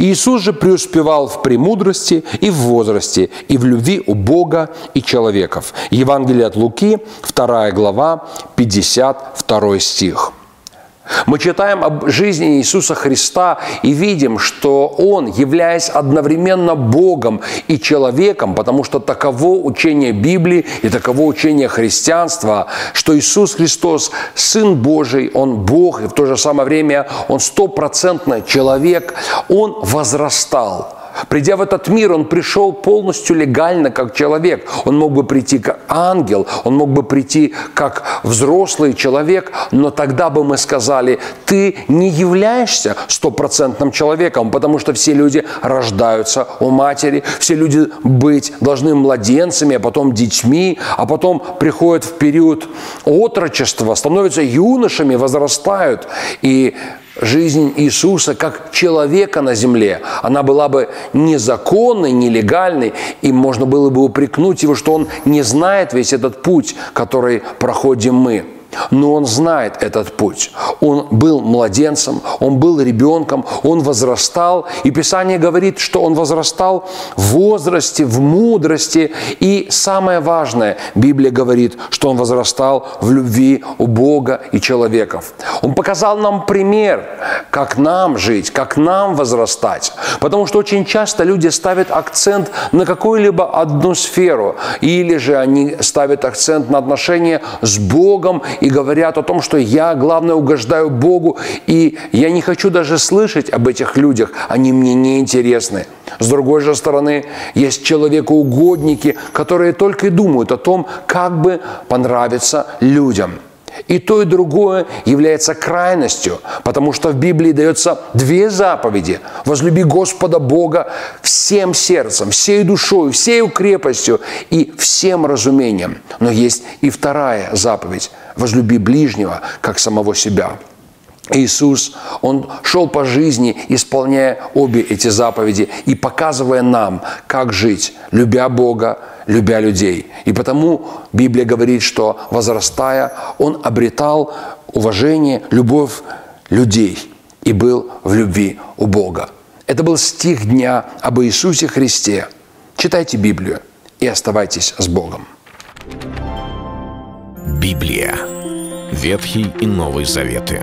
Иисус же преуспевал в премудрости и в возрасте, и в любви у Бога и человеков. Евангелие от Луки, 2 глава, 52 стих. Мы читаем об жизни Иисуса Христа и видим, что Он, являясь одновременно Богом и человеком, потому что таково учение Библии и таково учение христианства, что Иисус Христос – Сын Божий, Он Бог, и в то же самое время Он стопроцентно человек, Он возрастал. Придя в этот мир, он пришел полностью легально, как человек. Он мог бы прийти как ангел, он мог бы прийти как взрослый человек, но тогда бы мы сказали: ты не являешься стопроцентным человеком, потому что все люди рождаются у матери, все люди должны быть младенцами, а потом детьми, а потом приходят в период отрочества, становятся юношами, возрастают. И жизнь Иисуса как человека на земле, она была бы незаконной, нелегальной, и можно было бы упрекнуть его, что он не знает весь этот путь, который проходим мы. Но он знает этот путь. Он был младенцем, он был ребенком, он возрастал. И Писание говорит, что он возрастал в возрасте, в мудрости. И самое важное, Библия говорит, что он возрастал в любви у Бога и человеков. Он показал нам пример, как нам жить, как нам возрастать. Потому что очень часто люди ставят акцент на какую-либо одну сферу. Или же они ставят акцент на отношения с Богом и говорят о том, что я, главное, угождаю Богу, и я не хочу даже слышать об этих людях, они мне не интересны. С другой же стороны, есть человекоугодники, которые только и думают о том, как бы понравиться людям. И то, и другое является крайностью, потому что в Библии дается 2 заповеди. «Возлюби Господа Бога всем сердцем, всей душой, всей крепостью и всем разумением». Но есть и 2 заповедь: «Возлюби ближнего, как самого себя». Иисус, Он шел по жизни, исполняя обе эти заповеди и показывая нам, как жить, любя Бога, любя людей. И потому Библия говорит, что, возрастая, Он обретал уважение, любовь людей и был в любви у Бога. Это был стих дня об Иисусе Христе. Читайте Библию и оставайтесь с Богом. Библия. Ветхий и Новый Заветы.